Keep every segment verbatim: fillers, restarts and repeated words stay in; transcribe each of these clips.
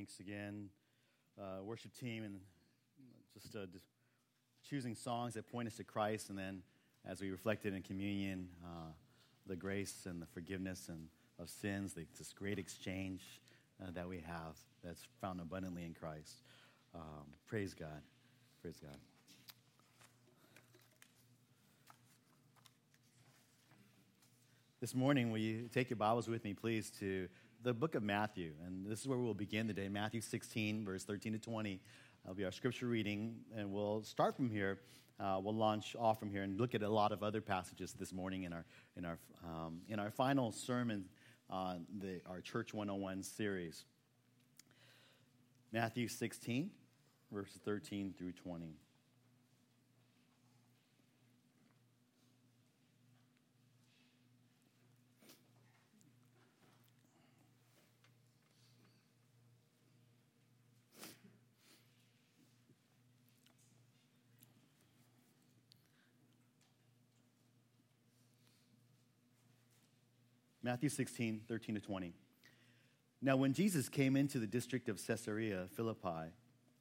Thanks again, uh, worship team, and just, uh, just choosing songs that point us to Christ, and then as we reflected in communion, uh, the grace and the forgiveness and of sins, the, this great exchange uh, that we have that's found abundantly in Christ. Um, praise God. Praise God. This morning, will you take your Bibles with me, please, to the book of Matthew, and this is where we'll begin today, Matthew sixteen, verse thirteen to twenty. That'll be our scripture reading, and we'll start from here. Uh, we'll launch off from here and look at a lot of other passages this morning in our in our um, in our final sermon on the our Church one oh one series. Matthew sixteen, verse thirteen through twenty. Matthew sixteen, thirteen to twenty. Now when Jesus came into the district of Caesarea Philippi,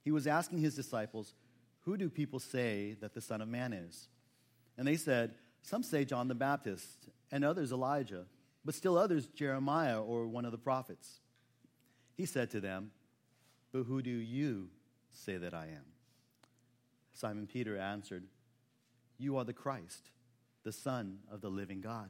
he was asking his disciples, "Who do people say that the Son of Man is?" And they said, "Some say John the Baptist, and others Elijah, but still others Jeremiah or one of the prophets." He said to them, "But who do you say that I am?" Simon Peter answered, "You are the Christ, the Son of the living God."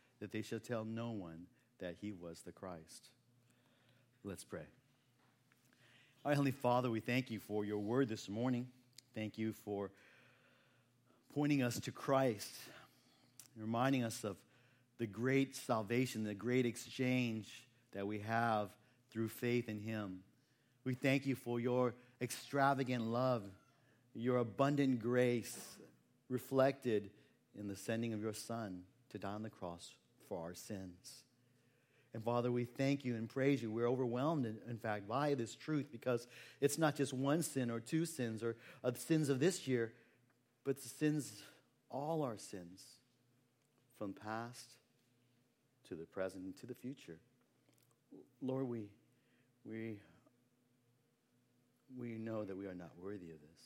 that they shall tell no one that he was the Christ. Let's pray. Our Heavenly Father, we thank you for your word this morning. Thank you for pointing us to Christ, reminding us of the great salvation, the great exchange that we have through faith in him. We thank you for your extravagant love, your abundant grace reflected in the sending of your Son to die on the cross for our sins. And Father, we thank you and praise you. We're overwhelmed, in, in fact, by this truth, because it's not just one sin or two sins or uh, the sins of this year, but the sins, all our sins, from past to the present and to the future. Lord, we, we, we know that we are not worthy of this.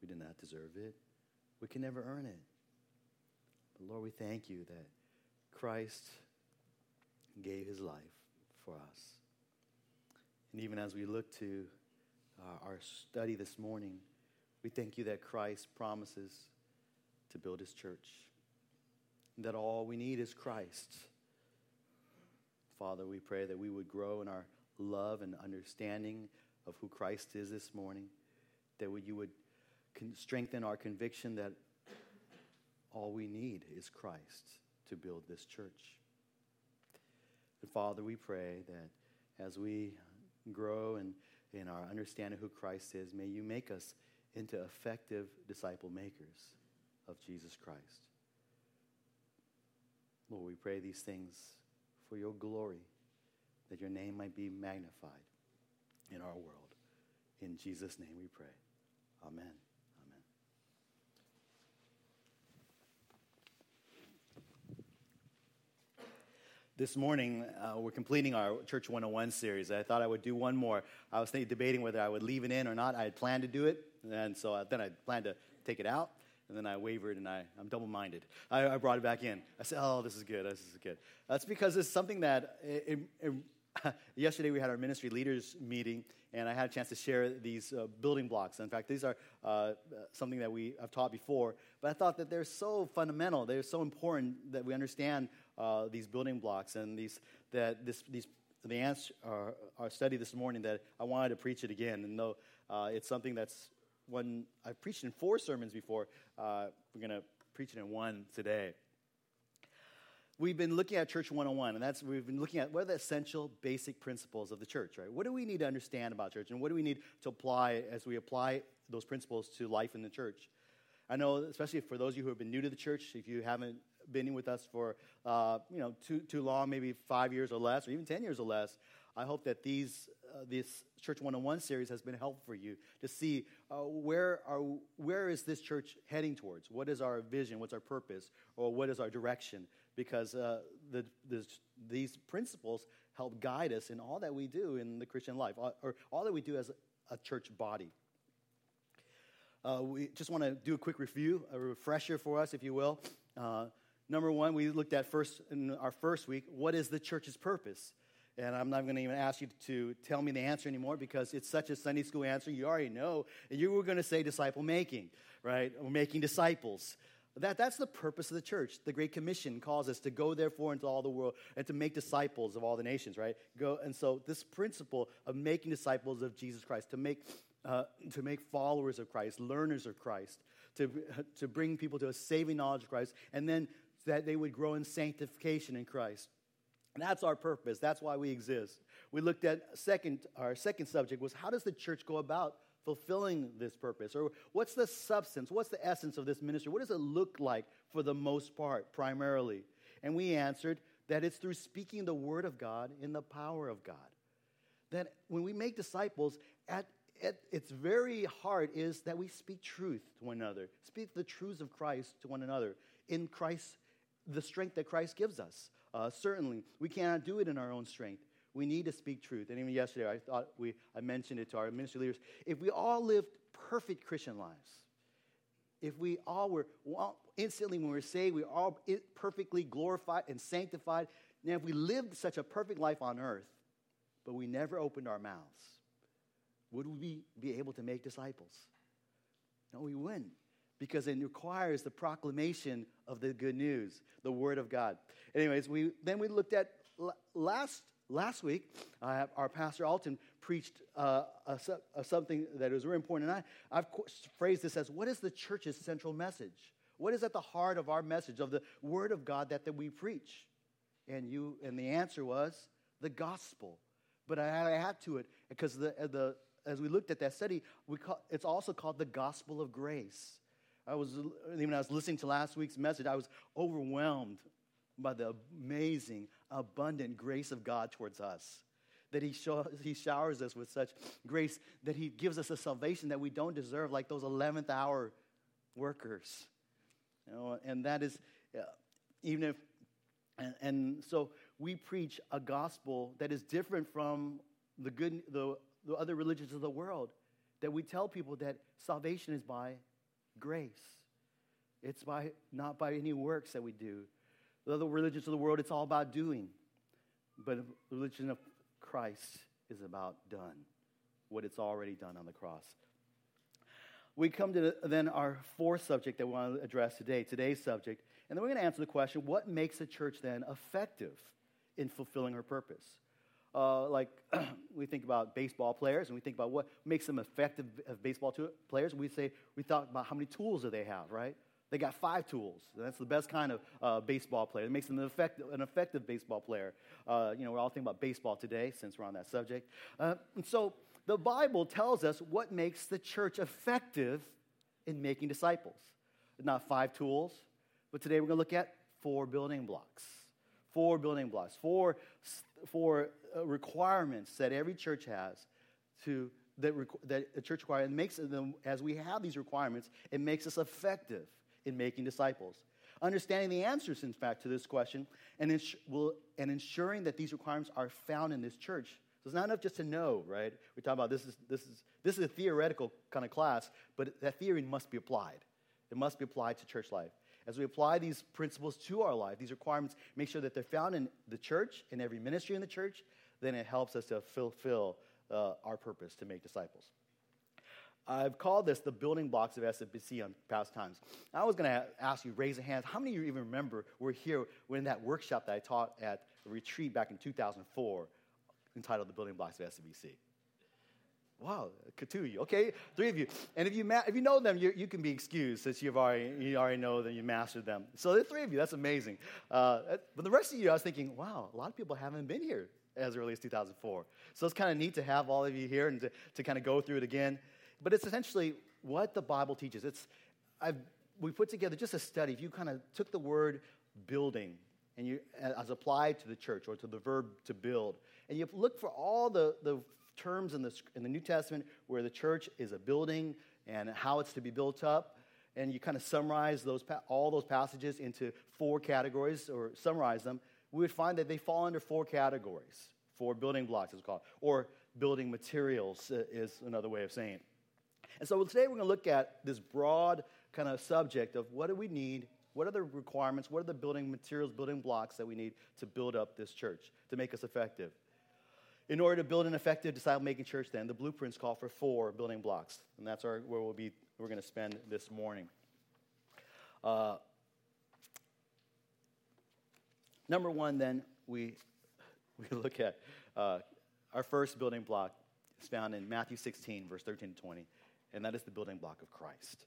We do not deserve it. We can never earn it. Lord, we thank you that Christ gave his life for us. And even as we look to uh, our study this morning, we thank you that Christ promises to build his church, that all we need is Christ. Father, we pray that we would grow in our love and understanding of who Christ is this morning, that we, you would con- strengthen our conviction that all we need is Christ to build this church. And Father, we pray that as we grow in, in our understanding who Christ is, may you make us into effective disciple makers of Jesus Christ. Lord, we pray these things for your glory, that your name might be magnified in our world. In Jesus' name we pray. Amen. This morning, uh, we're completing our Church one oh one series. I thought I would do one more. I was thinking, debating whether I would leave it in or not. I had planned to do it, and so I, then I planned to take it out, and then I wavered, and I, I'm double-minded. I, I brought it back in. I said, oh, this is good, this is good. That's because it's something that, it, it, it, yesterday we had our ministry leaders meeting, and I had a chance to share these uh, building blocks. In fact, these are uh, something that we I've taught before, but I thought that they're so fundamental, they're so important that we understand Uh, these building blocks and these that this these the answer our, our study this morning, that I wanted to preach it again. And though uh, it's something that's one I've preached in four sermons before, uh, we're going to preach it in one today. we've been looking at Church one oh one, and that's we've been looking at what are the essential basic principles of the church, right? What do we need to understand about church, and what do we need to apply as we apply those principles to life in the church? I know, especially for those of you who have been new to the church, if you haven't been with us for uh, you know too too long, maybe five years or less, or even ten years or less, I hope that these uh, this Church one oh one series has been helpful for you to see uh, where are where is this church heading towards? What is our vision? What's our purpose? Or what is our direction? Because uh, the, the, these principles help guide us in all that we do in the Christian life, or, or all that we do as a church body. Uh, we just want to do a quick review, a refresher for us, if you will. Uh, number one, we looked at first in our first week, what is the church's purpose? And I'm not going to even ask you to tell me the answer anymore because it's such a Sunday school answer. You already know. And you were going to say disciple making, right? Or making disciples. That, that's the purpose of the church. The Great Commission calls us to go, therefore, into all the world and to make disciples of all the nations, right? Go, and so this principle of making disciples of Jesus Christ, to make uh, to make followers of Christ, learners of Christ, to to bring people to a saving knowledge of Christ, and then that they would grow in sanctification in Christ. And that's our purpose. That's why we exist. We looked at second. Our second subject was, how does the church go about fulfilling this purpose? Or what's the substance? What's the essence of this ministry? What does it look like for the most part, primarily? And we answered that it's through speaking the word of God in the power of God. That when we make disciples, at, at its very heart is that we speak truth to one another. Speak the truths of Christ to one another in Christ, the strength that Christ gives us. Uh, certainly, we cannot do it in our own strength. We need to speak truth. And even yesterday, I thought we I mentioned it to our ministry leaders. If we all lived perfect Christian lives, if we all were, well, instantly when we were saved, we were all perfectly glorified and sanctified. Now, if we lived such a perfect life on earth, but we never opened our mouths, would we be able to make disciples? No, we wouldn't. Because it requires the proclamation of the good news, the word of God. Anyways, we then we looked at last last week. Uh, our pastor Alton preached uh, a, a something that was very important, and I I've phrased this as, what is the church's central message? What is at the heart of our message of the word of God that, that we preach? And you and the answer was the gospel. But I, I add to it because the the as we looked at that study, we call, it's also called the gospel of grace. I was, even I was listening to last week's message, I was overwhelmed by the amazing, abundant grace of God towards us. That he, show, he showers us with such grace that he gives us a salvation that we don't deserve, like those eleventh hour workers. You know, and that is, uh, even if, and, and so we preach a gospel that is different from the good, the, the other religions of the world. That we tell people that salvation is by grace. It's by not by any works that we do. The other religions of the world, it's all about doing. But the religion of Christ is about done, what it's already done on the cross. We come to the, then our fourth subject that we want to address today, today's subject. And then we're going to answer the question, what makes a church then effective in fulfilling her purpose? Uh, like we think about baseball players, and we think about what makes them effective as baseball to- players. We say we thought about how many tools do they have, right? They got five tools. That's the best kind of uh, baseball player. It makes them an effective, an effective baseball player. Uh, you know, we're all thinking about baseball today since we're on that subject. Uh, and so the Bible tells us what makes the church effective in making disciples. Not five tools, but today we're going to look at four building blocks. Four building blocks. Four. Four requirements that every church has to that requ- that a church requires, and makes them, as we have these requirements, it makes us effective in making disciples. Understanding the answers, in fact, to this question, and ins- will and ensuring that these requirements are found in this church. So it's not enough just to know, right? We're talking about this is this is this is a theoretical kind of class, but that theory must be applied. It must be applied to church life. As we apply these principles to our life, these requirements, make sure that they're found in the church, in every ministry in the church, then it helps us to fulfill uh, our purpose to make disciples. I've called this the building blocks of S F B C on past times. I was going to ask you, raise a hand, how many of you even remember were here when that workshop that I taught at a retreat back in two thousand four entitled The Building Blocks of S F B C? Wow, Katui. Okay, three of you. And if you ma- if you know them, you, you can be excused since you've already you already know them, you mastered them. So the three of you, that's amazing. Uh, but the rest of you, I was thinking, wow, a lot of people haven't been here as early as two thousand four. So it's kind of neat to have all of you here and to, to kind of go through it again. But it's essentially what the Bible teaches. It's I've, we put together just a study. If you kind of took the word building and you as applied to the church or to the verb to build, and you look for all the the terms in the, in the New Testament where the church is a building and how it's to be built up, and you kind of summarize those all those passages into four categories or summarize them, we would find that they fall under four categories, four building blocks, it's called, or building materials is another way of saying it. And so today we're going to look at this broad kind of subject of what do we need, what are the requirements, what are the building materials, building blocks that we need to build up this church, to make us effective. In order to build an effective disciple-making church, then, the blueprints call for four building blocks, and that's our, where we'll be. We're going to spend this morning. Uh, number one, then, we we look at uh, our first building block is found in Matthew sixteen, verse thirteen to twenty, and that is the building block of Christ.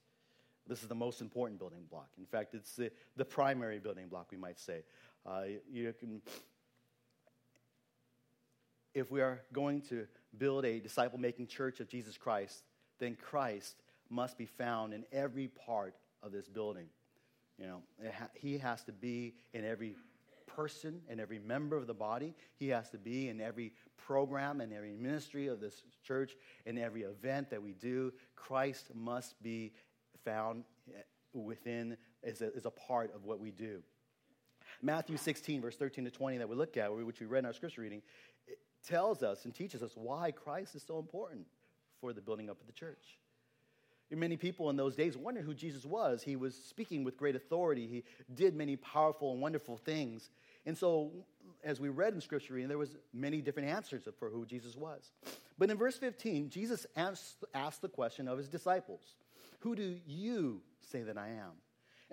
This is the most important building block. In fact, it's the, the primary building block, we might say. Uh, you, you can. If we are going to build a disciple-making church of Jesus Christ, then Christ must be found in every part of this building. You know, ha- he has to be in every person and every member of the body. He has to be in every program and every ministry of this church and every event that we do. Christ must be found within, as a, as a part of what we do. Matthew sixteen, verse thirteen to twenty that we look at, which we read in our scripture reading, tells us and teaches us why Christ is so important for the building up of the church. Many people in those days wondered who Jesus was. He was speaking with great authority. He did many powerful and wonderful things. And so, as we read in Scripture, there was many different answers for who Jesus was. But in verse fifteen, Jesus asked, asked the question of his disciples, "Who do you say that I am?"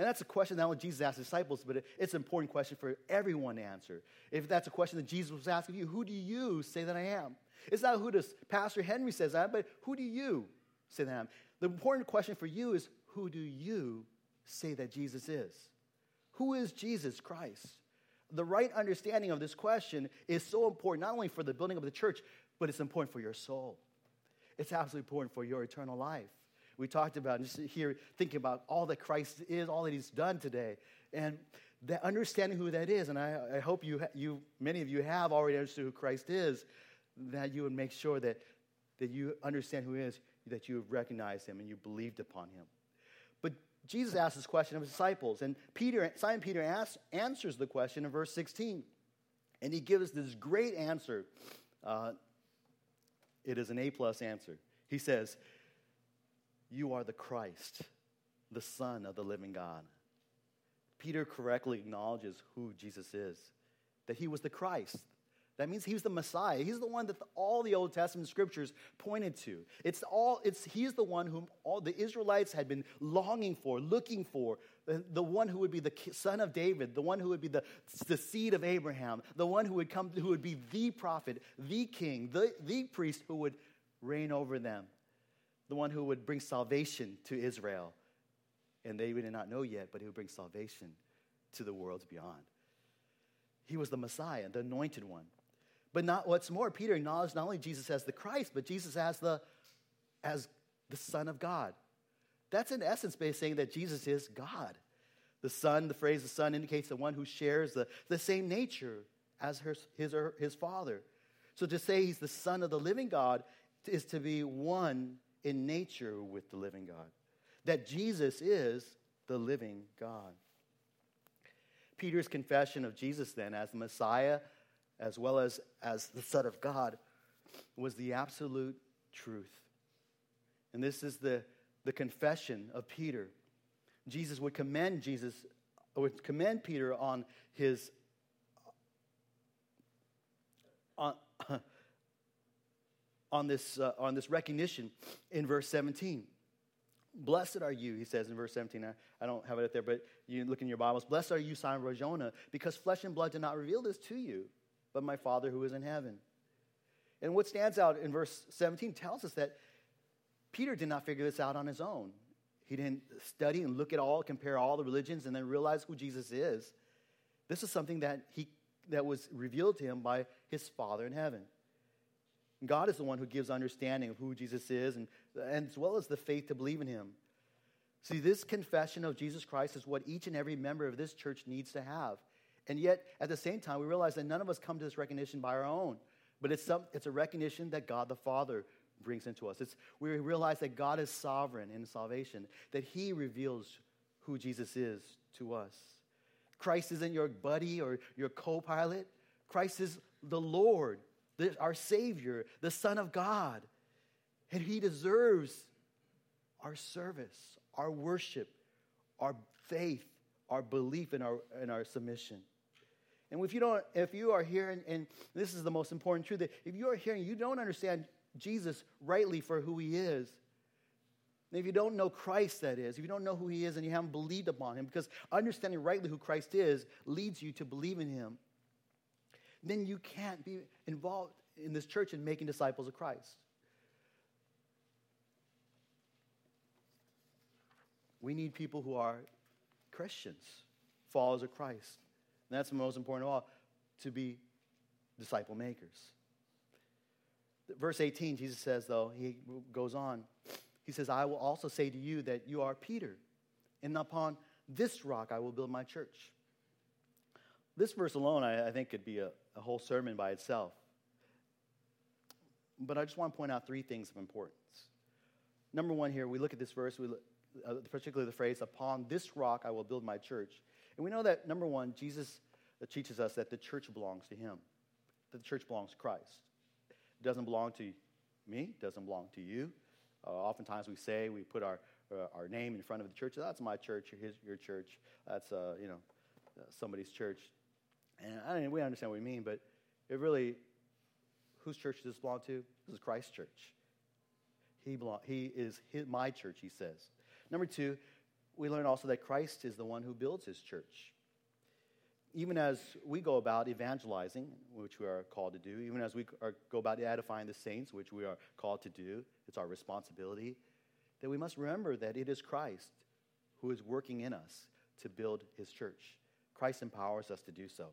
And that's a question not only Jesus asked his disciples, but it's an important question for everyone to answer. If that's a question that Jesus was asking you, who do you say that I am? It's not who does Pastor Henry says I am, but who do you say that I am? The important question for you is, who do you say that Jesus is? Who is Jesus Christ? The right understanding of this question is so important, not only for the building of the church, but it's important for your soul. It's absolutely important for your eternal life. We talked about just here thinking about all that Christ is, all that he's done today, and that understanding who that is. And I, I hope you, you, many of you have already understood who Christ is, that you would make sure that, that you understand who he is, that you have recognized him and you believed upon him. But Jesus asked this question of his disciples, and Peter, Simon Peter asks, answers the question in verse sixteen, and he gives this great answer. Uh, it is an A-plus answer. He says, "You are the Christ, the Son of the living God." Peter correctly acknowledges who Jesus is, that he was the Christ. That means he was the Messiah. He's the one that the, all the Old Testament scriptures pointed to. It's all. It's he's the one whom all the Israelites had been longing for, looking for, the, the one who would be the son of David, the one who would be the, the seed of Abraham, the one who would come, who would be the prophet, the king, the, the priest who would reign over them, the one who would bring salvation to Israel. And they did not know yet, but he would bring salvation to the worlds beyond. He was the Messiah, the anointed one. But not what's more, Peter acknowledged not only Jesus as the Christ, but Jesus as the, as the Son of God. That's in essence based saying that Jesus is God. The Son, the phrase the Son indicates the one who shares the, the same nature as her, his, or his Father. So to say he's the Son of the living God is to be one in nature with the living God, that Jesus is the living God. Peter's confession of Jesus then as the Messiah, as well as, as the Son of God, was the absolute truth. And this is the, the confession of Peter. Jesus would commend Jesus, would commend Peter on his on, on this uh, on this recognition in verse seventeen. "Blessed are you," he says in verse seventeen. I, I don't have it up there, but you look in your Bibles. "Blessed are you, Simon Barjona, because flesh and blood did not reveal this to you, but my Father who is in heaven." And what stands out in verse seventeen tells us that Peter did not figure this out on his own. He didn't study and look at all, compare all the religions, and then realize who Jesus is. This is something that he that was revealed to him by his Father in heaven. God is the one who gives understanding of who Jesus is, and, and as well as the faith to believe in him. See, this confession of Jesus Christ is what each and every member of this church needs to have. And yet, at the same time, we realize that none of us come to this recognition by our own. But it's some, it's a recognition that God the Father brings into us. It's, we realize that God is sovereign in salvation, that he reveals who Jesus is to us. Christ isn't your buddy or your co-pilot. Christ is the Lord, the, our Savior, the Son of God. And he deserves our service, our worship, our faith, our belief, and our, and our submission. And if you don't, if you are here, and, and this is the most important truth, that if you are here and you don't understand Jesus rightly for who he is, and if you don't know Christ, that is, if you don't know who he is and you haven't believed upon him, because understanding rightly who Christ is leads you to believe in him, then you can't be involved in this church in making disciples of Christ. We need people who are Christians, followers of Christ. And that's the most important of all, to be disciple makers. Verse eighteen, Jesus says, though, he goes on. He says, I will also say to you that you are Peter, and upon this rock I will build my church. This verse alone, I, I think, could be a, a whole sermon by itself. But I just want to point out three things of importance. Number one here, we look at this verse, we look, uh, particularly the phrase, upon this rock I will build my church. And we know that, number one, Jesus teaches us that the church belongs to him, that the church belongs to Christ. It doesn't belong to me, doesn't belong to you. Uh, oftentimes we say, we put our uh, our name in front of the church. That's my church, or his, your church. That's, uh, you know, uh, somebody's church. And I mean, we understand what we mean, but it really, whose church does this belong to? This is Christ's church. He belong, He is his, my church, he says. Number two, we learn also that Christ is the one who builds his church. Even as we go about evangelizing, which we are called to do, even as we are, go about edifying the saints, which we are called to do, it's our responsibility, that we must remember that it is Christ who is working in us to build his church. Christ empowers us to do so.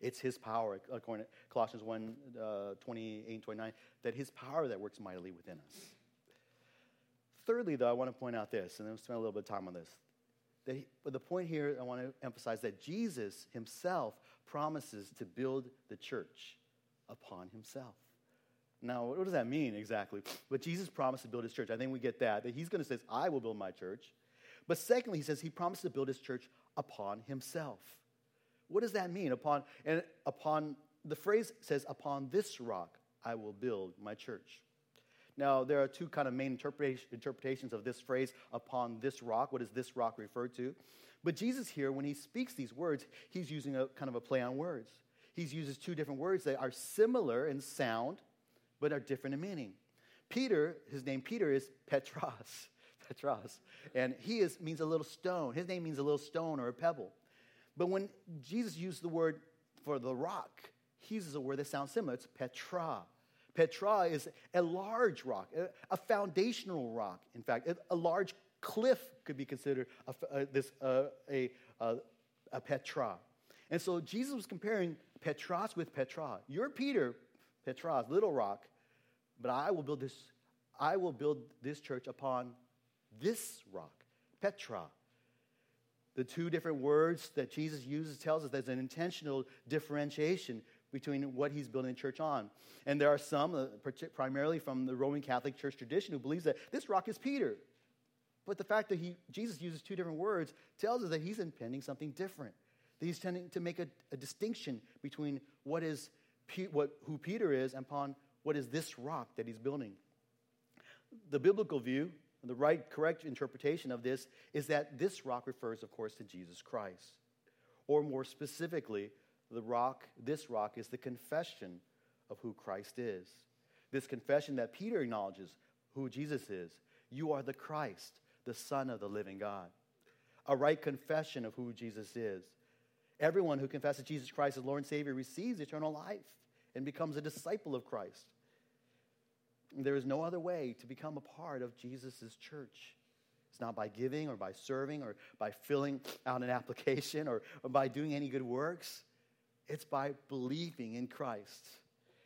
It's his power, according to Colossians one, uh, twenty-eight and twenty-nine, that his power that works mightily within us. Thirdly, though, I want to point out this, and I'm going to spend a little bit of time on this. That he, but the point here, I want to emphasize that Jesus himself promises to build the church upon himself. Now, what does that mean exactly? But Jesus promised to build his church. I think we get that, that he's going to say, I will build my church. But secondly, he says he promised to build his church upon himself. What does that mean? Upon, and upon, the phrase says, upon this rock I will build my church. Now, there are two kind of main interpretations of this phrase, upon this rock. What is this rock referred to? But Jesus here, when he speaks these words, he's using a kind of a play on words. He uses two different words that are similar in sound, but are different in meaning. Peter, his name Peter is Petros, Petros, and he is means a little stone. His name means a little stone or a pebble. But when Jesus used the word for the rock, he uses a word that sounds similar. It's Petra. Petra is a large rock, a foundational rock. In fact, a large cliff could be considered a, a, this, uh, a, a, a Petra. And so Jesus was comparing Petros with Petra. You're Peter, Petros, little rock, but I will build this. I will build this church upon this rock, Petra. The two different words that Jesus uses tells us there's an intentional differentiation between what he's building the church on. And there are some, uh, primarily from the Roman Catholic Church tradition, who believes that this rock is Peter. But the fact that he Jesus uses two different words tells us that he's intending something different, that he's tending to make a, a distinction between what is Pe- what who Peter is and upon what is this rock that he's building. The biblical view, the right, correct interpretation of this, is that this rock refers, of course, to Jesus Christ. Or more specifically, The rock, this rock is the confession of who Christ is. This confession that Peter acknowledges who Jesus is. You are the Christ, the Son of the living God. A right confession of who Jesus is. Everyone who confesses Jesus Christ as Lord and Savior receives eternal life and becomes a disciple of Christ. There is no other way to become a part of Jesus' church. It's not by giving or by serving or by filling out an application or, or by doing any good works. It's by believing in Christ.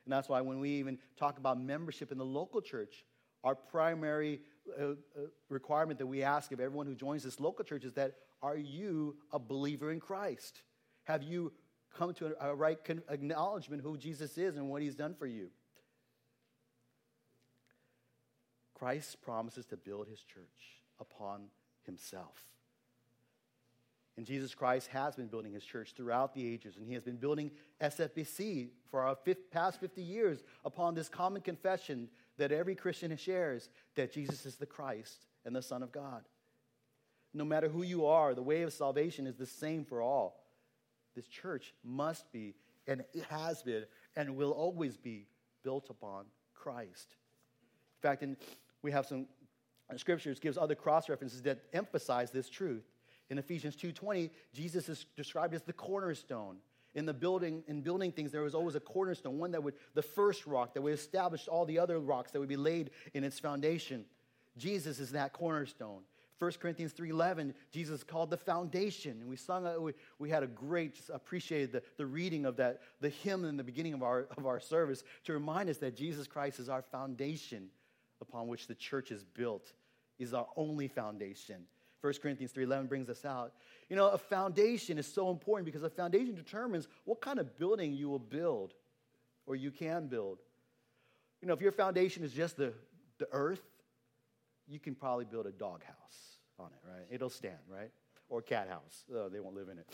And that's why when we even talk about membership in the local church, our primary uh, requirement that we ask of everyone who joins this local church is that, are you a believer in Christ? Have you come to a right con- acknowledgement who Jesus is and what he's done for you? Christ promises to build his church upon himself. And Jesus Christ has been building his church throughout the ages, and he has been building S F B C for our past fifty years upon this common confession that every Christian shares, that Jesus is the Christ and the Son of God. No matter who you are, the way of salvation is the same for all. This church must be, and it has been, and will always be built upon Christ. In fact, in, we have some scriptures gives other cross-references that emphasize this truth. In Ephesians two twenty, Jesus is described as the cornerstone. In the building, in building things, there was always a cornerstone, one that would, the first rock that would establish all the other rocks that would be laid in its foundation. Jesus is that cornerstone. First Corinthians three eleven, Jesus called the foundation. And we sung, a, we, we had a great, appreciated the, the reading of that, the hymn in the beginning of our, of our service to remind us that Jesus Christ is our foundation upon which the church is built, is our only foundation. First Corinthians three eleven brings us out. You know, a foundation is so important because a foundation determines what kind of building you will build or you can build. You know, if your foundation is just the, the earth, you can probably build a dog house on it, right? It'll stand, right? Or a cat house. Oh, they won't live in it.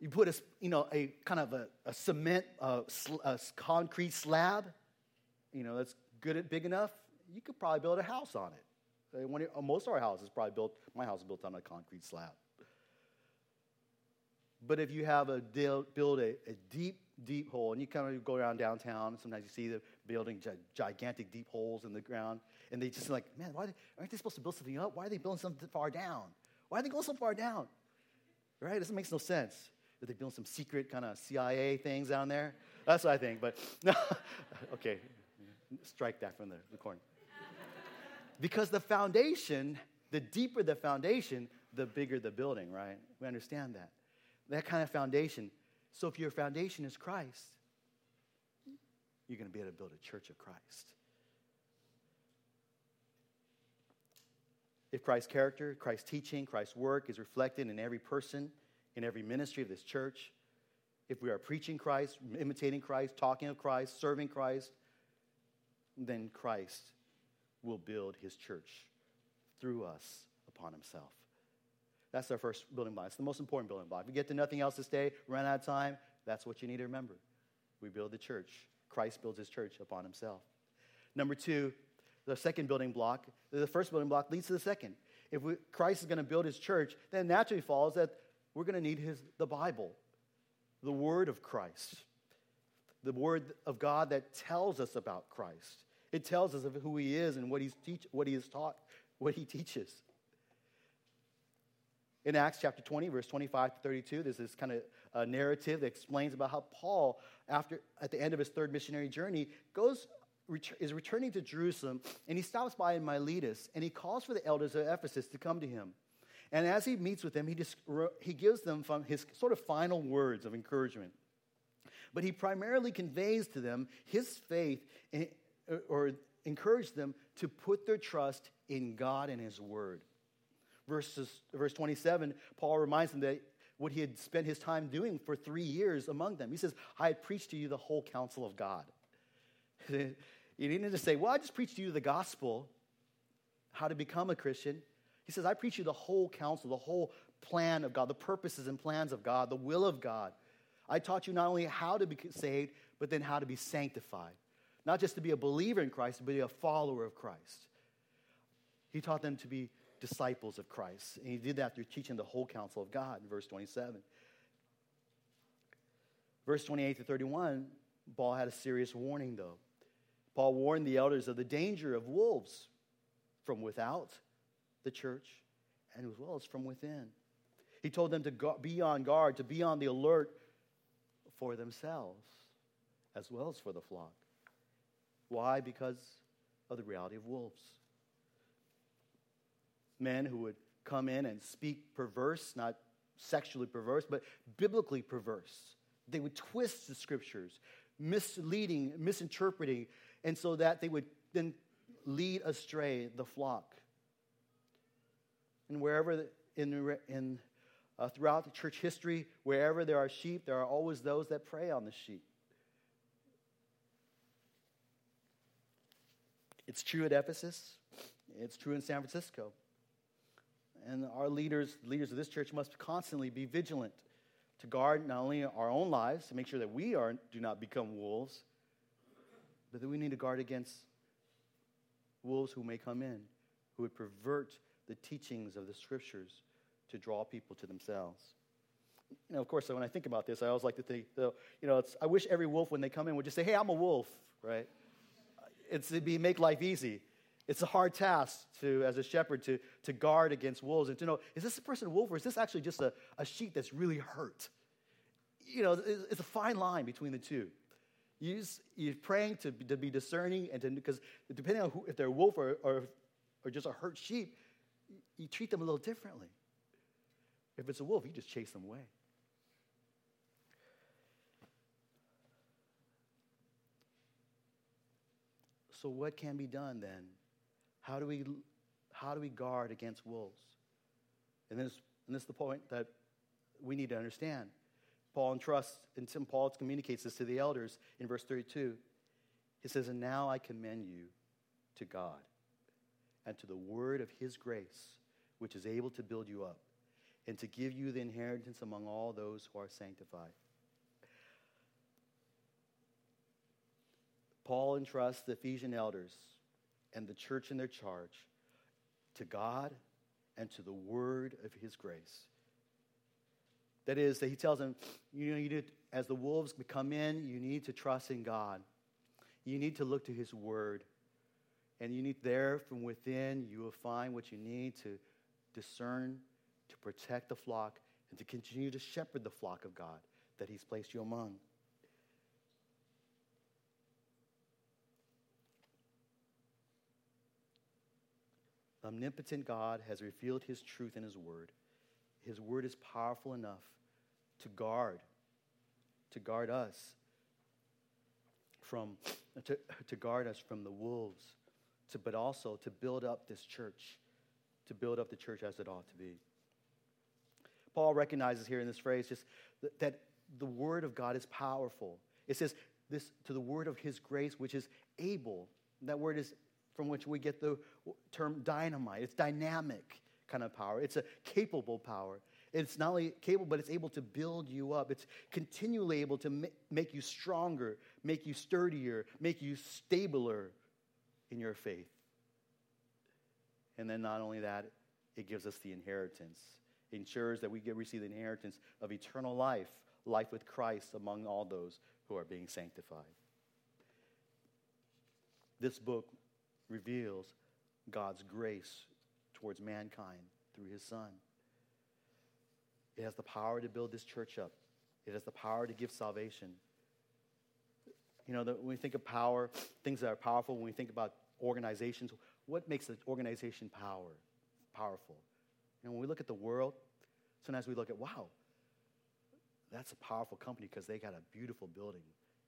You put a, you know, a kind of a, a cement, a, a concrete slab, you know, that's good at big enough, you could probably build a house on it. Most of our houses probably built, my house is built on a concrete slab. But if you have a build a, a deep, deep hole, and you kind of go around downtown, sometimes you see the building gigantic deep holes in the ground, and they just like, man, why aren't they supposed to build something up? Why are they building something far down? Why are they going so far down? Right? This makes no sense. Are they building some secret kind of C I A things down there? That's what I think, but no. Okay, strike that from the, the corner. Because the foundation, the deeper the foundation, the bigger the building, right? We understand that. That kind of foundation. So if your foundation is Christ, you're going to be able to build a church of Christ. If Christ's character, Christ's teaching, Christ's work is reflected in every person, in every ministry of this church, if we are preaching Christ, imitating Christ, talking of Christ, serving Christ, then Christ will build his church through us upon himself. That's our first building block. It's the most important building block. If we get to nothing else this day, run out of time, that's what you need to remember. We build the church. Christ builds his church upon himself. Number two, the second building block, the first building block leads to the second. If we, Christ is going to build his church, then it naturally follows that we're going to need his the Bible, the word of Christ, the word of God that tells us about Christ. It tells us of who he is and what he's teach, what he has taught, what he teaches. In Acts chapter twenty, verse twenty-five to thirty-two, there's this kind of uh, narrative that explains about how Paul, after at the end of his third missionary journey, goes ret- is returning to Jerusalem, and he stops by in Miletus, and he calls for the elders of Ephesus to come to him. And as he meets with them, he dis- he gives them from his sort of final words of encouragement. But he primarily conveys to them his faith in or encourage them to put their trust in God and his word. Verses, verse twenty-seven, Paul reminds them that what he had spent his time doing for three years among them. He says, I had preached to you the whole counsel of God. You didn't just say, well, I just preached to you the gospel, how to become a Christian. He says, I preached to you the whole counsel, the whole plan of God, the purposes and plans of God, the will of God. I taught you not only how to be saved, but then how to be sanctified. Not just to be a believer in Christ, but to be a follower of Christ. He taught them to be disciples of Christ. And he did that through teaching the whole counsel of God in verse twenty-seven. Verse twenty-eight to thirty-one, Paul had a serious warning, though. Paul warned the elders of the danger of wolves from without the church and as well as from within. He told them to go, be on guard, to be on the alert for themselves. as well as for the flock. Why? Because of the reality of wolves. Men who would come in and speak perverse, not sexually perverse, but biblically perverse. They would twist the scriptures, misleading, misinterpreting, and so that they would then lead astray the flock. And wherever in in uh, throughout the church history, wherever there are sheep, there are always those that prey on the sheep. It's true at Ephesus. It's true in San Francisco. And our leaders, leaders of this church, must constantly be vigilant to guard not only our own lives, to make sure that we are do not become wolves, but that we need to guard against wolves who may come in, who would pervert the teachings of the scriptures to draw people to themselves. You know, of course, when I think about this, I always like to think, though, you know, it's, I wish every wolf, when they come in, would just say, hey, I'm a wolf, right? It's to be make life easy. It's a hard task to, as a shepherd, to, to guard against wolves and to know, is this a person a wolf or is this actually just a, a sheep that's really hurt? You know, it's, it's a fine line between the two. You just, you're praying to, to be discerning, and to, because depending on who, if they're a wolf or, or, or just a hurt sheep, you treat them a little differently. If it's a wolf, you just chase them away. So what can be done then? How do we how do we guard against wolves? And this and this is the point that we need to understand. Paul entrusts and Tim Paul communicates this to the elders in verse thirty-two. He says, "And now I commend you to God and to the word of his grace, which is able to build you up and to give you the inheritance among all those who are sanctified." Paul entrusts the Ephesian elders and the church in their charge to God and to the word of his grace. That is, that he tells them, you know, you need, as the wolves come in, you need to trust in God. You need to look to his word. And you need there from within, you will find what you need to discern, to protect the flock, and to continue to shepherd the flock of God that he's placed you among. Omnipotent God has revealed his truth in his word. His word is powerful enough to guard, to guard us from, to, to guard us from the wolves, to, but also to build up this church, to build up the church as it ought to be. Paul recognizes here in this phrase just th- that the word of God is powerful. It says this, to the word of his grace, which is able. That word is from which we get the term dynamite. It's dynamic kind of power. It's a capable power. It's not only capable, but it's able to build you up. It's continually able to ma- make you stronger, make you sturdier, make you stabler in your faith. And then not only that, it gives us the inheritance. It ensures that we get receive the inheritance of eternal life, life with Christ among all those who are being sanctified. This book reveals God's grace towards mankind through his Son. It has the power to build this church up. It has the power to give salvation. You know, the, when we think of power, things that are powerful, when we think about organizations, what makes an organization power, powerful? And when we look at the world, sometimes we look at, wow, that's a powerful company because they got a beautiful building.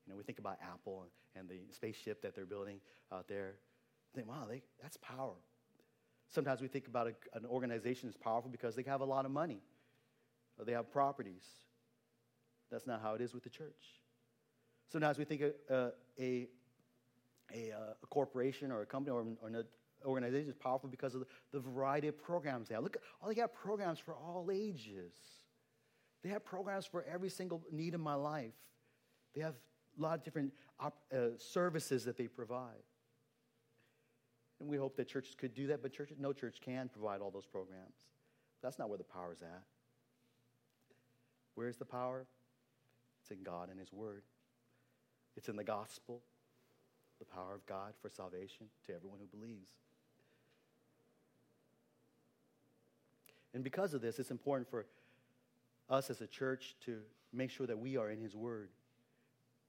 You know, we think about Apple and the spaceship that they're building out there. Think, wow, they, that's power. Sometimes we think about a, an organization as powerful because they have a lot of money, or they have properties. That's not how it is with the church. Sometimes we think a a, a, a corporation or a company or, or an organization is powerful because of the, the variety of programs they have. Look, oh, they have programs for all ages. They have programs for every single need in my life. They have a lot of different op, uh, services that they provide. And we hope that churches could do that, but church, no church can provide all those programs. That's not where the power is at. Where is the power? It's in God and his word. It's in the gospel, the power of God for salvation to everyone who believes. And because of this, it's important for us as a church to make sure that we are in his word.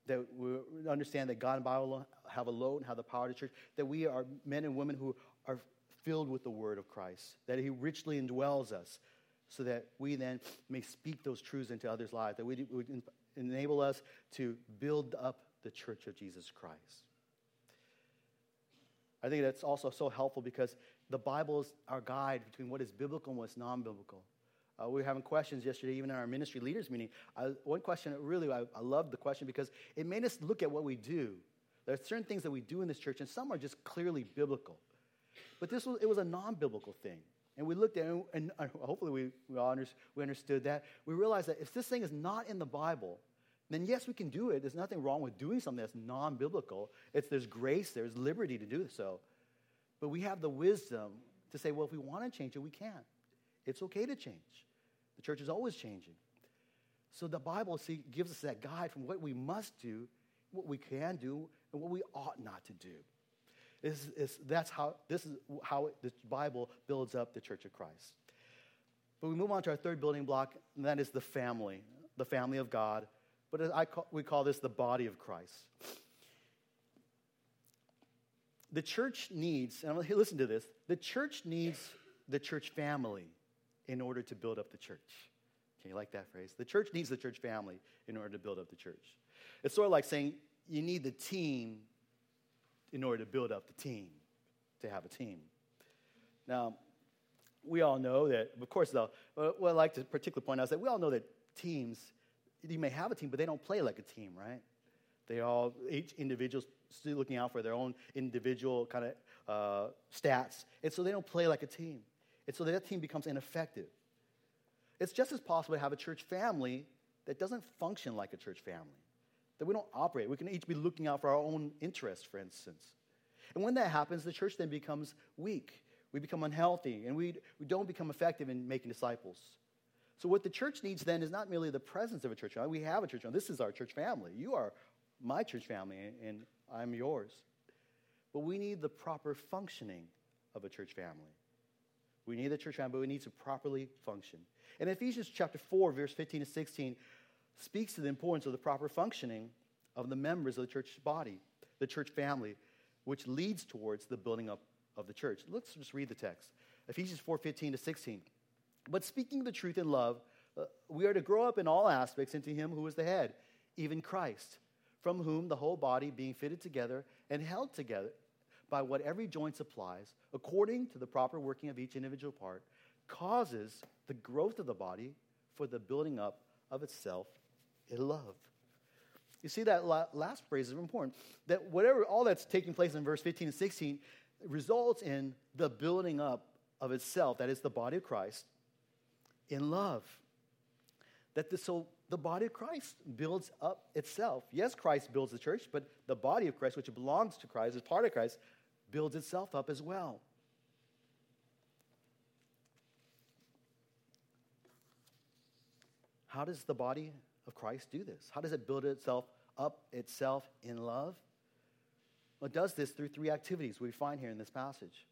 that we understand that God and Bible have a load and have the power to church, that we are men and women who are filled with the word of Christ, that he richly indwells us so that we then may speak those truths into others' lives, that we would enable us to build up the church of Jesus Christ. I think that's also so helpful because the Bible is our guide between what is biblical and what's non-biblical. Uh, we were having questions yesterday, even in our ministry leaders meeting. I, one question, really, I, I loved the question because it made us look at what we do. There are certain things that we do in this church, and some are just clearly biblical. But this was it was a non-biblical thing. And we looked at it, and, and hopefully we we, all under, we understood that. We realized that if this thing is not in the Bible, then yes, we can do it. There's nothing wrong with doing something that's non-biblical. It's, there's grace, there's liberty to do so. But we have the wisdom to say, well, if we want to change it, we can. It's okay to change. The church is always changing. So the Bible see, gives us that guide from what we must do, what we can do, and what we ought not to do. It's, it's, that's how, this is how the Bible builds up the church of Christ. But we move on to our third building block, and that is the family, the family of God. But I call, we call this the body of Christ. The church needs, and listen to this, the church needs the church family in order to build up the church. Okay, you like that phrase? The church needs the church family in order to build up the church. It's sort of like saying you need the team in order to build up the team, to have a team. Now, we all know that, of course, though, what I'd like to particularly point out is that we all know that teams, you may have a team, but they don't play like a team, right? They all, each individual's still looking out for their own individual kind of uh, stats. And so they don't play like a team. And so that team becomes ineffective. It's just as possible to have a church family that doesn't function like a church family, that we don't operate. We can each be looking out for our own interests, for instance. And when that happens, the church then becomes weak. We become unhealthy, and we, we don't become effective in making disciples. So what the church needs then is not merely the presence of a church family. We have a church family. This is our church family. You are my church family, and I'm yours. But we need the proper functioning of a church family. We need the church family, but we need to properly function. And Ephesians chapter four, verse fifteen to sixteen, speaks to the importance of the proper functioning of the members of the church body, the church family, which leads towards the building up of the church. Let's just read the text. Ephesians four, fifteen to sixteen. But speaking the truth in love, we are to grow up in all aspects into him who is the head, even Christ, from whom the whole body being fitted together and held together by what every joint supplies, according to the proper working of each individual part, causes the growth of the body for the building up of itself in love. You see, that last phrase is important. That whatever, all that's taking place in verse fifteen and sixteen results in the building up of itself, that is the body of Christ, in love. That the, so the body of Christ builds up itself. Yes, Christ builds the church, but the body of Christ, which belongs to Christ, is part of Christ, builds itself up as well. How does the body of Christ do this? How does it build itself up itself in love? Well, it does this through three activities we find here in this passage.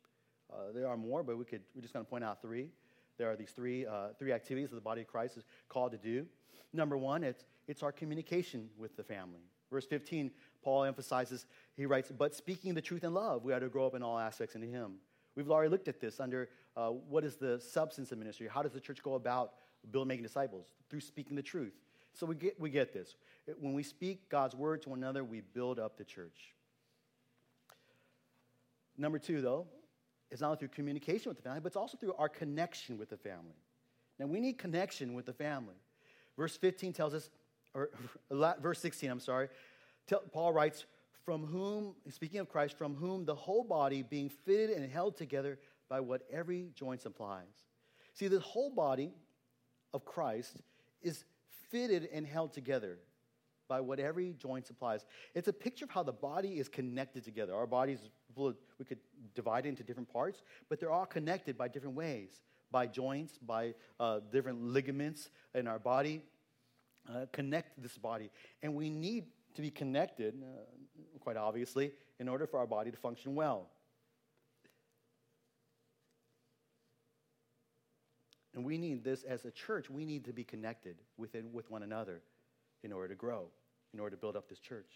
Uh, there are more, but we could, we're just going to point out three. There are these three uh, three activities that the body of Christ is called to do. Number one, it's, it's our communication with the family. Verse fifteen, Paul emphasizes, he writes, but speaking the truth in love, we are to grow up in all aspects into him. We've already looked at this under uh, what is the substance of ministry? How does the church go about building, making disciples? Through speaking the truth. So we get we get this. When we speak God's word to one another, we build up the church. Number two, though, it's not only through communication with the family, but it's also through our connection with the family. Now, we need connection with the family. Verse fifteen tells us, or verse sixteen, I'm sorry, Paul writes, from whom, speaking of Christ, from whom the whole body being fitted and held together by what every joint supplies. See, the whole body of Christ is fitted and held together by what every joint supplies. It's a picture of how the body is connected together. Our bodies, we could divide it into different parts, but they're all connected by different ways, by joints, by uh, different ligaments in our body. Uh, connect this body. And we need to be connected, uh, quite obviously, in order for our body to function well. And we need this as a church. We need to be connected within, with one another in order to grow, in order to build up this church.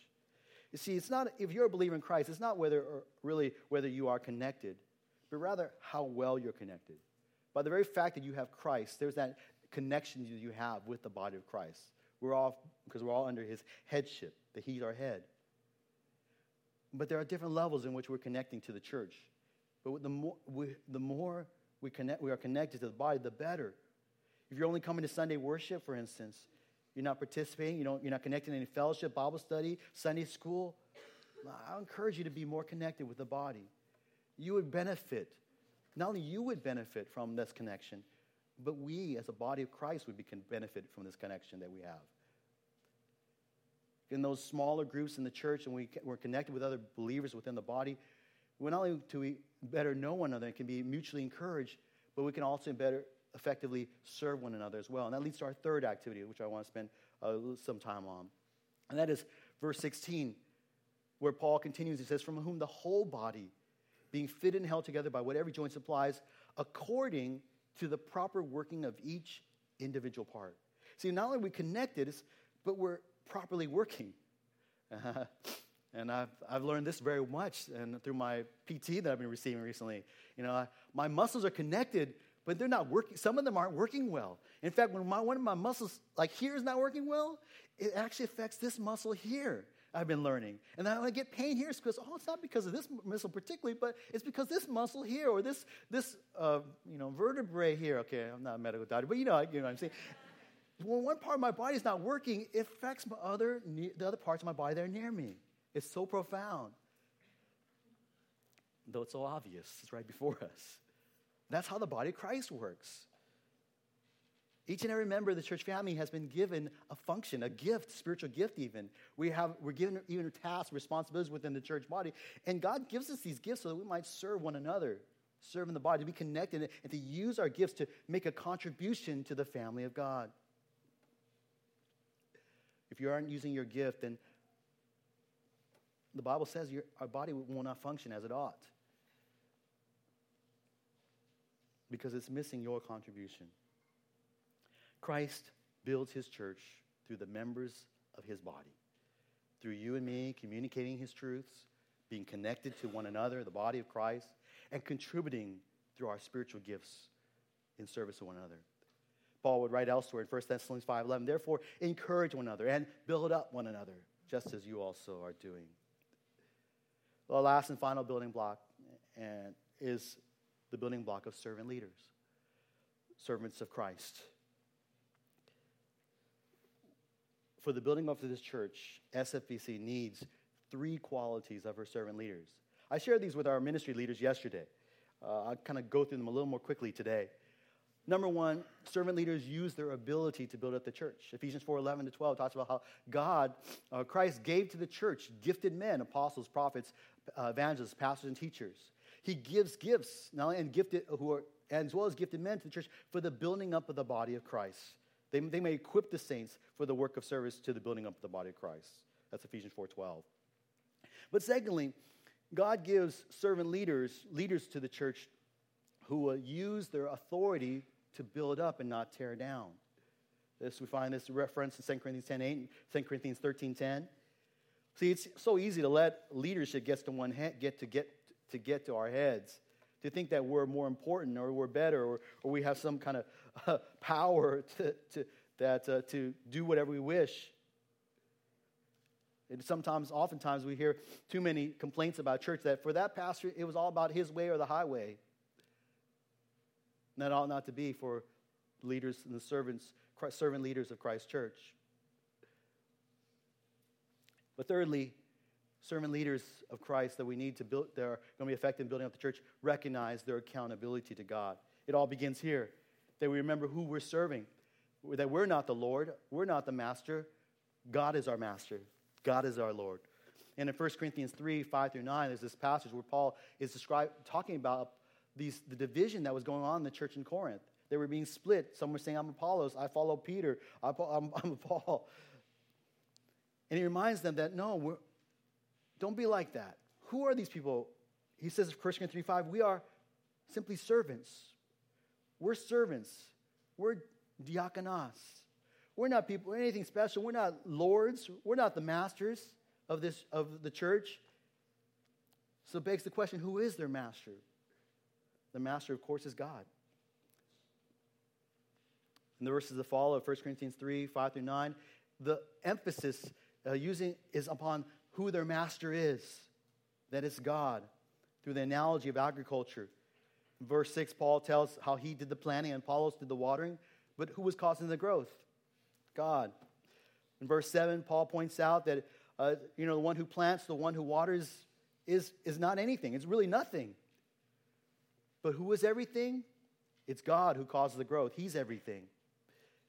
You see, it's not, if you're a believer in Christ, it's not whether or really whether you are connected, but rather how well you're connected. By the very fact that you have Christ, there's that connection that you have with the body of Christ. We're all, because we're all under his headship, that he's our head. But there are different levels in which we're connecting to the church. But the more we, the more we connect, we are connected to the body, the better. If you're only coming to Sunday worship, for instance, you're not participating, you don't, you're not connecting to any fellowship, Bible study, Sunday school, I encourage you to be more connected with the body. You would benefit. Not only you would benefit from this connection, but we as a body of Christ would be can benefit from this connection that we have. In those smaller groups in the church, and we, we're connected with other believers within the body, we're not only do we better know one another, it can be mutually encouraged, but we can also better effectively serve one another as well. And that leads to our third activity, which I want to spend uh, some time on. And that is verse sixteen, where Paul continues, he says, from whom the whole body, being fitted and held together by what every joint supplies, according to the proper working of each individual part. See, not only are we connected, but we're properly working. Uh, and I've, I've learned this very much and through my P T that I've been receiving recently. You know, I, my muscles are connected, but they're not working. Some of them aren't working well. In fact, when my, one of my muscles, like here, is not working well, it actually affects this muscle here. I've been learning. And then I get pain here because, oh, it's not because of this muscle particularly, but it's because this muscle here or this, this uh, you know, vertebrae here. Okay, I'm not a medical doctor, but you know, you know what I'm saying. When one part of my body is not working, it affects my other, the other parts of my body that are near me. It's so profound. Though it's so obvious, it's right before us. That's how the body of Christ works. Each and every member of the church family has been given a function, a gift, spiritual gift even. We have, we're given even tasks, responsibilities within the church body. And God gives us these gifts so that we might serve one another, serve in the body, to be connected, and to use our gifts to make a contribution to the family of God. If you aren't using your gift, then the Bible says your, our body will not function as it ought because it's missing your contribution. Christ builds his church through the members of his body, through you and me communicating his truths, being connected to one another, the body of Christ, and contributing through our spiritual gifts in service to one another. Paul would write elsewhere in First Thessalonians five eleven, therefore encourage one another and build up one another, just as you also are doing. The last and final building block and is the building block of servant leaders, servants of Christ. For the building up to this church, S F B C needs three qualities of her servant leaders. I shared these with our ministry leaders yesterday. Uh, I'll kind of go through them a little more quickly today. Number one, servant leaders use their ability to build up the church. Ephesians four eleven to twelve talks about how God, uh, Christ gave to the church gifted men, apostles, prophets, uh, evangelists, pastors, and teachers. He gives gifts, not only and gifted who are as well as gifted men to the church for the building up of the body of Christ. They, they may equip the saints for the work of service to the building up of the body of Christ. That's Ephesians four twelve. But secondly, God gives servant leaders, leaders to the church who will use their authority to build up and not tear down. This, we find this reference in Second Corinthians ten eight, Second Corinthians thirteen ten. See, it's so easy to let leadership get to one head, get to get to get to our heads, to think that we're more important or we're better or, or we have some kind of uh, power to, to that uh, to do whatever we wish. And sometimes, oftentimes, we hear too many complaints about church that for that pastor, it was all about his way or the highway. And that ought not to be for leaders and the servants, servant leaders of Christ's church. But thirdly, servant leaders of Christ that we need to build, that are going to be effective in building up the church, recognize their accountability to God. It all begins here, that we remember who we're serving, that we're not the Lord, we're not the master, God is our master, God is our Lord. And in First Corinthians three, five through nine, there's this passage where Paul is describing, talking about these, the division that was going on in the church in Corinth. They were being split. Some were saying, I'm Apollos, I follow Peter, I'm, I'm Paul. And he reminds them that, no, we're, don't be like that. Who are these people? He says in First Corinthians three five, we are simply servants. We're servants. We're diakonos. We're not people, anything special. We're not lords. We're not the masters of this of the church. So it begs the question, who is their master? The master, of course, is God. In the verses that follow, First Corinthians three, five through nine, the emphasis uh, using is upon who their master is, that it's God, through the analogy of agriculture. In verse six, Paul tells how he did the planting and Apollos did the watering, but who was causing the growth? God. In verse seven, Paul points out that uh, you know the one who plants, the one who waters is, is not anything. It's really nothing. But who is everything? It's God who causes the growth. He's everything.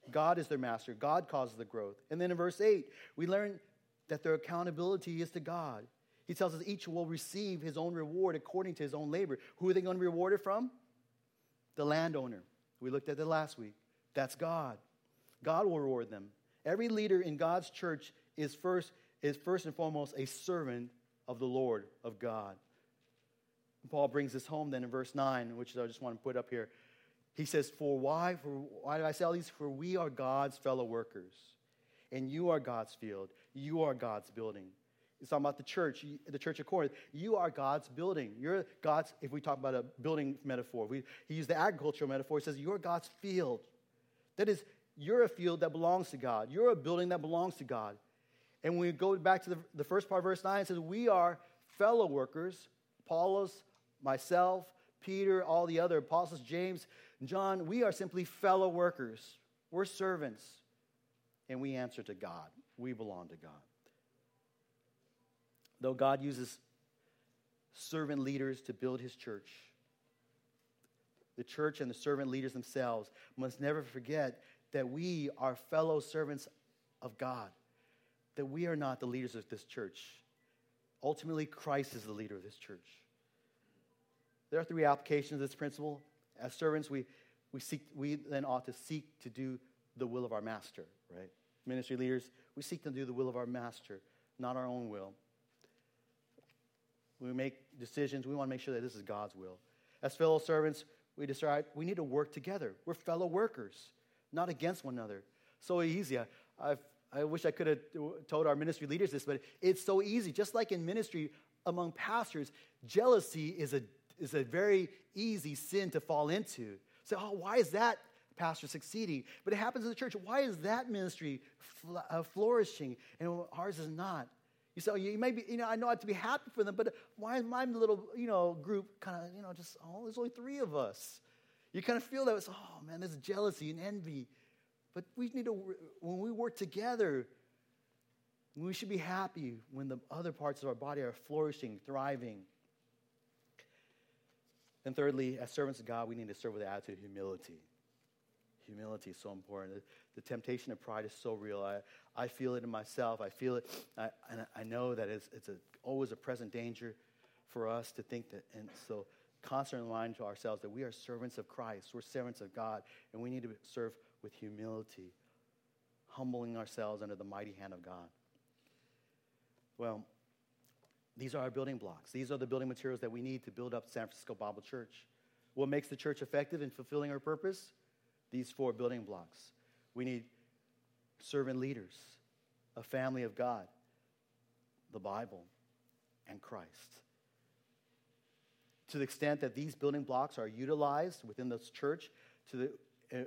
God is their master. God causes the growth. And then in verse eight, we learn that their accountability is to God. He tells us each will receive his own reward according to his own labor. Who are they going to be rewarded from? The landowner. We looked at that last week. That's God. God will reward them. Every leader in God's church is first, is first and foremost a servant of the Lord, of God. Paul brings this home then in verse nine, which I just want to put up here. He says, for why? For why do I say all these? For we are God's fellow workers, and you are God's field. You are God's building. It's talking about the church, the church of Corinth. You are God's building. You're God's, if we talk about a building metaphor, we, he used the agricultural metaphor. He says, you're God's field. That is, you're a field that belongs to God. You're a building that belongs to God. And when we go back to the, the first part of verse nine, it says, we are fellow workers, Apollos, myself, Peter, all the other apostles, James, John, we are simply fellow workers. We're servants, and we answer to God. We belong to God. Though God uses servant leaders to build his church, the church and the servant leaders themselves must never forget that we are fellow servants of God, that we are not the leaders of this church. Ultimately, Christ is the leader of this church. There are three applications of this principle. As servants, we we seek we then ought to seek to do the will of our master, right? Ministry leaders, we seek to do the will of our master, not our own will. When we make decisions, we want to make sure that this is God's will. As fellow servants, we decide we need to work together. We're fellow workers, not against one another. So easy. I, I've, I wish I could have told our ministry leaders this, but it's so easy. Just like in ministry among pastors, jealousy is a It's a very easy sin to fall into. Say, so, oh, why is that pastor succeeding? But it happens in the church. Why is that ministry fl- uh, flourishing and ours is not? You say, oh, you may be, you know, I know I have to be happy for them, but why is my little, you know, group kind of, you know, just, oh, there's only three of us. You kind of feel that. It's, oh, man, there's jealousy and envy. But we need to, when we work together, we should be happy when the other parts of our body are flourishing, thriving. And thirdly, as servants of God, we need to serve with an attitude of humility. Humility is so important. The, the temptation of pride is so real. I, I feel it in myself. I feel it. I, and I know that it's, it's a, always a present danger for us to think that. And so constantly remind to ourselves that we are servants of Christ. We're servants of God. And we need to serve with humility, humbling ourselves under the mighty hand of God. Well, these are our building blocks. These are the building materials that we need to build up San Francisco Bible Church. What makes the church effective in fulfilling our purpose? These four building blocks. We need servant leaders, a family of God, the Bible, and Christ. To the extent that these building blocks are utilized within this church, to the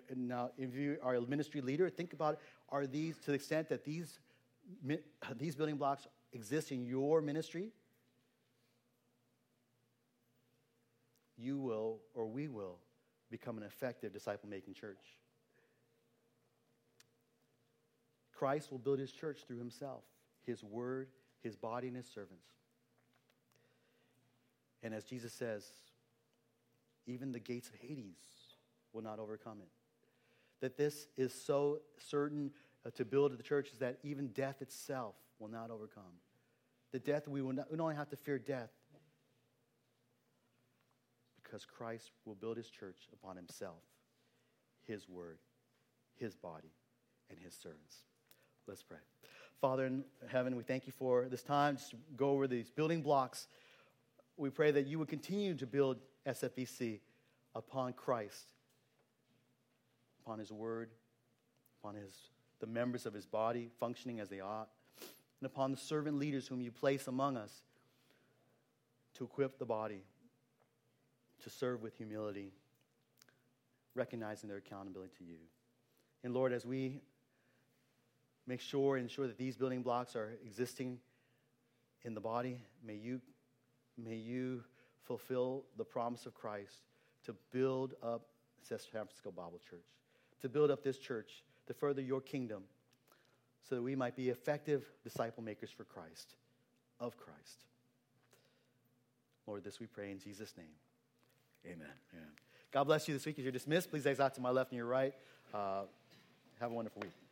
and now if you are a ministry leader, think about, are these, to the extent that these these building blocks exist in your ministry, you will, or we will, become an effective disciple-making church. Christ will build his church through himself, his word, his body, and his servants. And as Jesus says, even the gates of Hades will not overcome it. That this is so certain to build the church is that even death itself will not overcome. The death, we will not, we don't have to fear death because Christ will build his church upon himself, his word, his body, and his servants. Let's pray. Father in heaven, we thank you for this time. Just go over these building blocks. We pray that you would continue to build S F B C upon Christ, upon his word, upon his, the the members of his body functioning as they ought, and upon the servant leaders whom you place among us to equip the body to serve with humility, recognizing their accountability to you. And Lord, as we make sure and ensure that these building blocks are existing in the body, may you, may you fulfill the promise of Christ to build up San Francisco Bible Church, to build up this church, to further your kingdom, so that we might be effective disciple makers for Christ, of Christ. Lord, this we pray in Jesus' name. Amen. Amen. God bless you this week. As you're dismissed, please exit out to my left and your right. Uh, have a wonderful week.